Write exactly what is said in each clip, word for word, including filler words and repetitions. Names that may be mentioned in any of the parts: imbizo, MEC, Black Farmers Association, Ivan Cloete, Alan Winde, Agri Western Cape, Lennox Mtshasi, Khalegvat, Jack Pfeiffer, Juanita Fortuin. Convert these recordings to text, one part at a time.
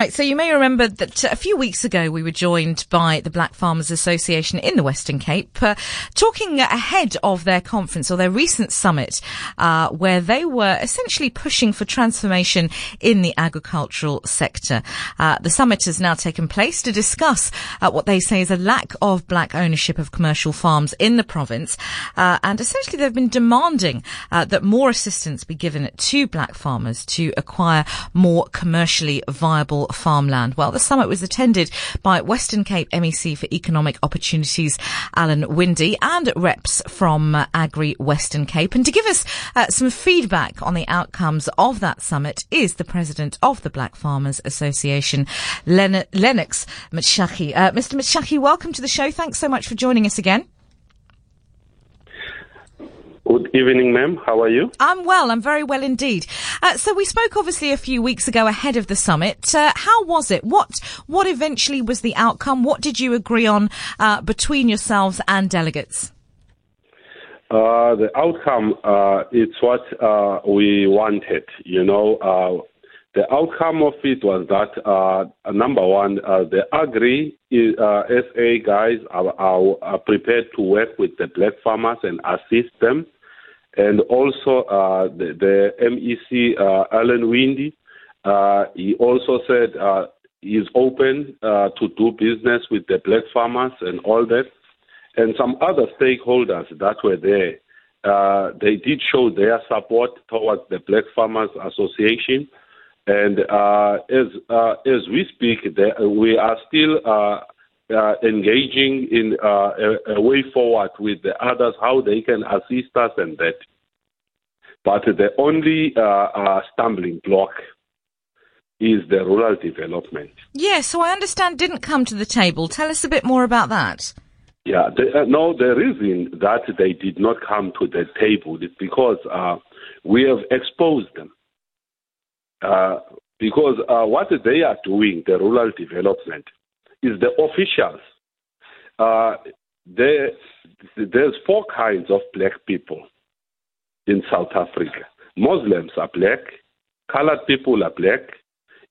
Right, so you may remember that a few weeks ago we were joined by the Black Farmers Association in the Western Cape, uh, talking ahead of their conference or their recent summit, uh, where they were essentially pushing for transformation in the agricultural sector. Uh, the summit has now taken place to discuss uh, what they say is a lack of black ownership of commercial farms in the province, uh, and essentially they've been demanding uh, that more assistance be given to black farmers to acquire more commercially viable farmland. Well, the summit was attended by Western Cape M E C for Economic Opportunities, Alan Winde, and reps from uh, Agri Western Cape. And to give us uh, some feedback on the outcomes of that summit is the president of the Black Farmers Association, Len- Lennox Mtshasi. Uh, Mister Mtshasi, welcome to the show. Thanks so much for joining us again. Good evening, ma'am. How are you? I'm well. I'm very well indeed. Uh, so we spoke obviously a few weeks ago ahead of the summit. Uh, how was it? What what eventually was the outcome? What did you agree on uh, between yourselves and delegates? Uh, the outcome, uh, it's what uh, we wanted. You know, uh, the outcome of it was that, uh, number one, uh, the agri-S A guys are, are, are prepared to work with the black farmers and assist them. And also uh, the, the M E C, uh, Alan Winde, uh, he also said uh, he's open uh, to do business with the black farmers and all that. And some other stakeholders that were there, uh, they did show their support towards the Black Farmers Association. And uh, as uh, as we speak, they, we are still uh, Uh, engaging in uh, a, a way forward with the others, how they can assist us and that. But the only uh, uh, stumbling block is the rural development. Yeah, so I understand didn't come to the table. Tell us a bit more about that. Yeah, the, uh, no, the reason that they did not come to the table is because uh, we have exposed them. Uh, because uh, what they are doing, the rural development, is the officials. Uh, there, there's four kinds of black people in South Africa. Muslims are black, colored people are black,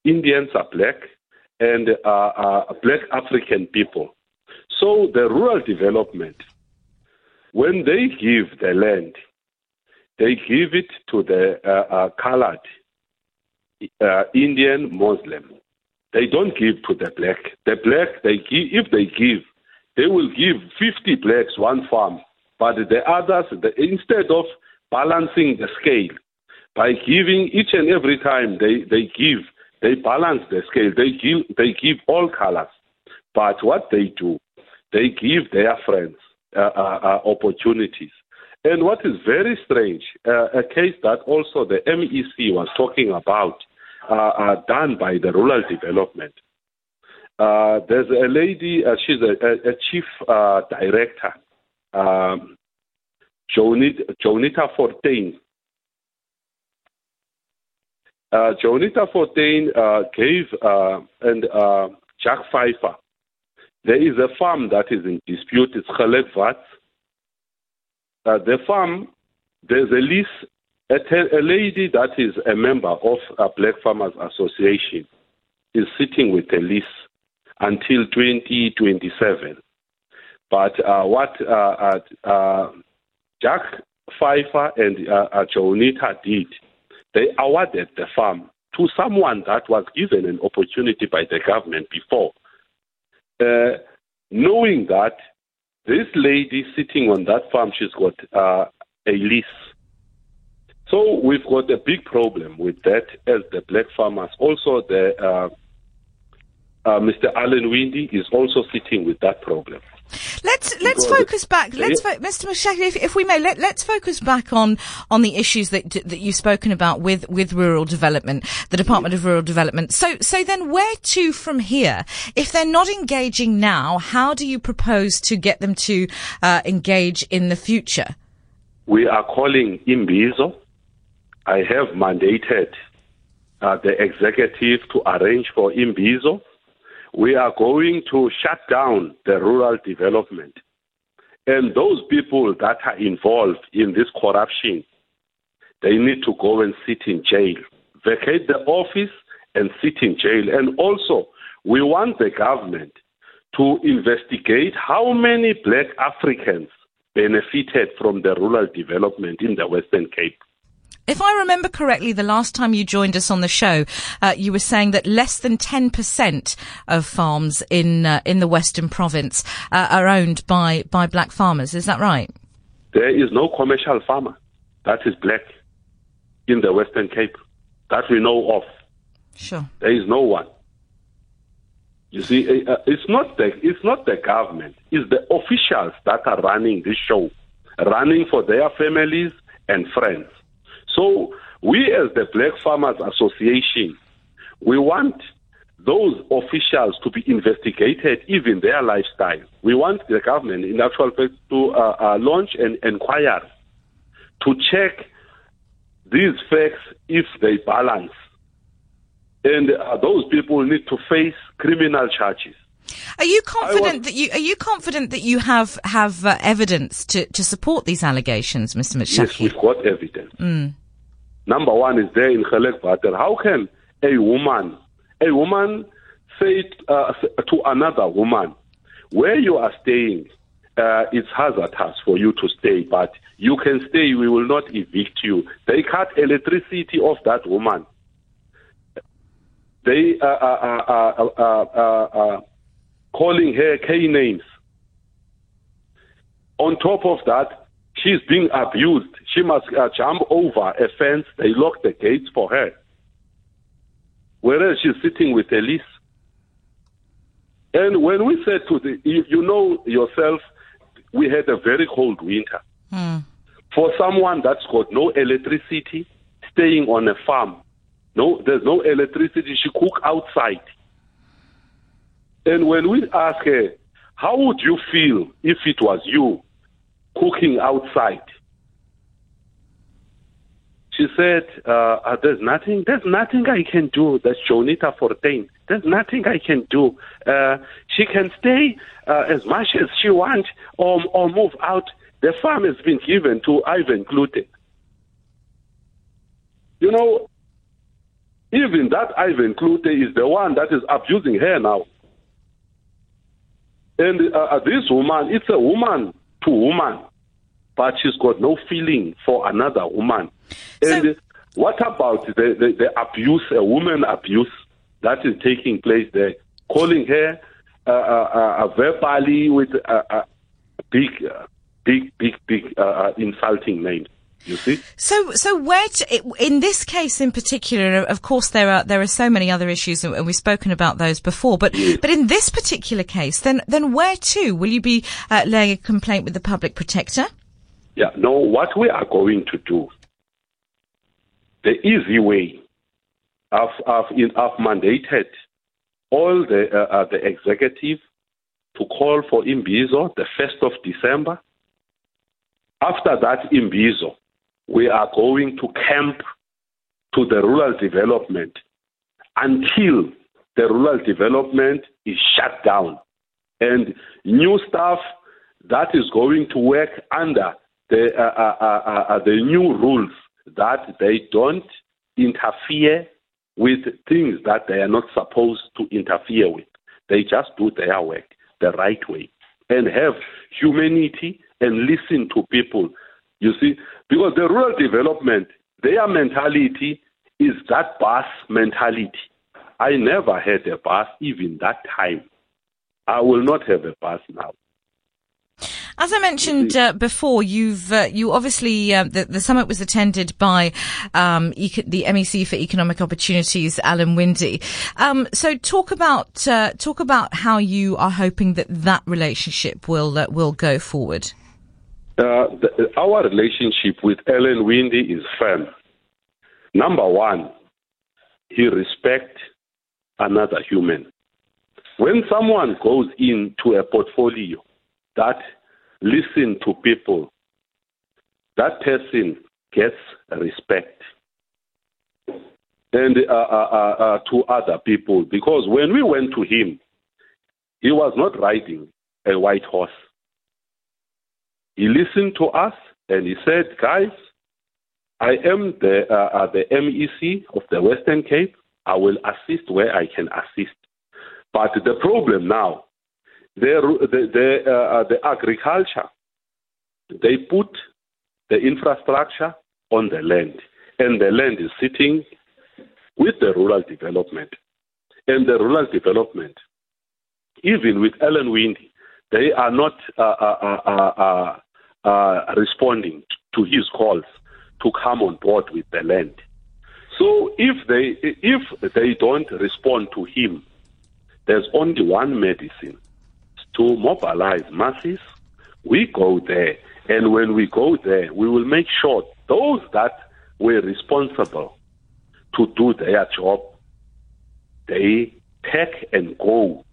Indians are black, and uh, uh, black African people. So the rural development, when they give the land, they give it to the uh, uh, colored uh, Indian Muslim. They don't give to the black. The black, they give, if they give, they will give fifty blacks one farm. But the others, the, instead of balancing the scale, by giving each and every time they, they give, they balance the scale. They give, they give all colors. But what they do, they give their friends uh, uh, uh, opportunities. And what is very strange, uh, a case that also the M E C was talking about, Uh, are done by the rural development. Uh, there's a lady, uh, she's a, a, a chief uh, director, um, Juanita Fortuin. Uh, Juanita Fortuin uh, gave, uh, and uh, Jack Pfeiffer, there is a farm that is in dispute, it's Khalegvat. Uh, the farm, there's a lease. A, te- a lady that is a member of a Black Farmers Association is sitting with a lease until twenty twenty-seven. But uh, what uh, uh, Jack Pfeiffer and uh, uh, Juanita did, they awarded the farm to someone that was given an opportunity by the government before, uh, knowing that this lady sitting on that farm, she's got uh, a lease. So we've got a big problem with that as the black farmers. Also, the uh, uh, Mister Alan Winde is also sitting with that problem. Let's let's because focus back. Let's yeah. fo- Mister Mtshasi, if, if we may, let, let's focus back on, on the issues that that you've spoken about with, with rural development, the Department of Rural Development. So so then, where to from here? If they're not engaging now, how do you propose to get them to uh, engage in the future? We are calling imbizo. I have mandated uh, the executive to arrange for imbizo. We are going to shut down the rural development. And those people that are involved in this corruption, they need to go and sit in jail, vacate the office, and sit in jail. And also, we want the government to investigate how many black Africans benefited from the rural development in the Western Cape. If I remember correctly, the last time you joined us on the show, uh, you were saying that less than ten percent of farms in uh, in the Western Province uh, are owned by, by black farmers. Is that right? There is no commercial farmer that is black in the Western Cape that we know of. Sure. There is no one. You see, it's not the, it's not the government. It's the officials that are running this show, running for their families and friends. So we as the Black Farmers Association, we want those officials to be investigated, even their lifestyle. We want the government, in actual fact, to uh, uh, launch an inquiry to check these facts if they balance. And uh, those people need to face criminal charges. Are you confident was, that you are you confident that you have have uh, evidence to, to support these allegations, Mister Mtshasi? Yes, we've got evidence. Mm. Number one is there in Khalegvat. How can a woman a woman say uh, to another woman, where you are staying, uh, it's hazardous for you to stay, but you can stay. We will not evict you. They cut electricity off that woman. They are, are, are, are, are, are calling her K-names. On top of that, she's being abused. She must uh, jump over a fence. They lock the gates for her, whereas she's sitting with a lease. And when we said to the, you, you know yourself, we had a very cold winter. Mm. For someone that's got no electricity, staying on a farm, no, there's no electricity. She cook outside. And when we ask her, how would you feel if it was you cooking outside? She said, uh, there's nothing. There's nothing I can do. That's Juanita Fortuin. There's nothing I can do. Uh, she can stay uh, as much as she wants or, or move out. The farm has been given to Ivan Cloete. You know, even that Ivan Cloete is the one that is abusing her now. And uh, this woman, it's a woman to woman, but she's got no feeling for another woman. So, and what about the, the, the abuse, a woman abuse that is taking place there, calling her uh, uh, uh, verbally with uh, uh, big, uh, big, big, big uh, insulting names? You see? So, so where to, in this case in particular, of course, there are there are so many other issues, and we've spoken about those before. But, yes. but in this particular case, then then where to? Will you be uh, laying a complaint with the public protector? Yeah, no. What we are going to do, the easy way, I've I've, I've mandated all the uh, uh, the executive to call for imbizo the first of December. After that imbizo, we are going to camp to the rural development until the rural development is shut down. And new staff that is going to work under the, uh, uh, uh, uh, the new rules that they don't interfere with things that they are not supposed to interfere with. They just do their work the right way and have humanity and listen to people. You see, because the rural development, their mentality is that boss mentality. I never had a boss even that time. I will not have a boss now. As I mentioned uh, before, you've uh, you obviously uh, the, the summit was attended by um, the M E C for Economic Opportunities, Alan Winde. Um, so talk about uh, talk about how you are hoping that that relationship will uh, will go forward. Uh, the, our relationship with Alan Winde is firm. Number one, he respects another human. When someone goes into a portfolio that listens to people, that person gets respect and uh, uh, uh, to other people. Because when we went to him, he was not riding a white horse. He listened to us and he said, guys, I am the, uh, the M E C of the Western Cape. I will assist where I can assist. But the problem now, the the, the, uh, the agriculture, they put the infrastructure on the land, and the land is sitting with the rural development. And the rural development, even with Alan Winde, they are not uh, uh, uh, uh, uh, responding to his calls to come on board with the land. So if they if they don't respond to him, there's only one medicine: to mobilize masses. We go there, and when we go there, we will make sure those that were responsible to do their job, they take and go,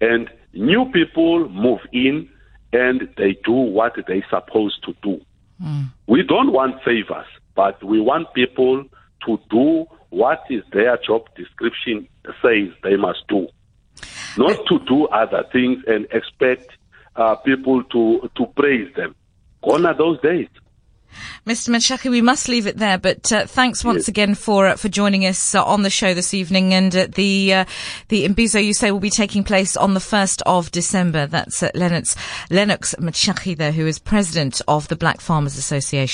and new people move in, and they do what they're supposed to do. Mm. We don't want favors, but we want people to do what is their job description says they must do, not to do other things and expect uh, people to, to praise them. Gone are those days. Mister Mtshasi, we must leave it there, but uh, thanks once yes. again for uh, for joining us uh, on the show this evening. And uh, the uh, the Imbizo, you say, will be taking place on the first of December. That's uh, Lennox, Lennox Mtshasi there, who is president of the Black Farmers Association.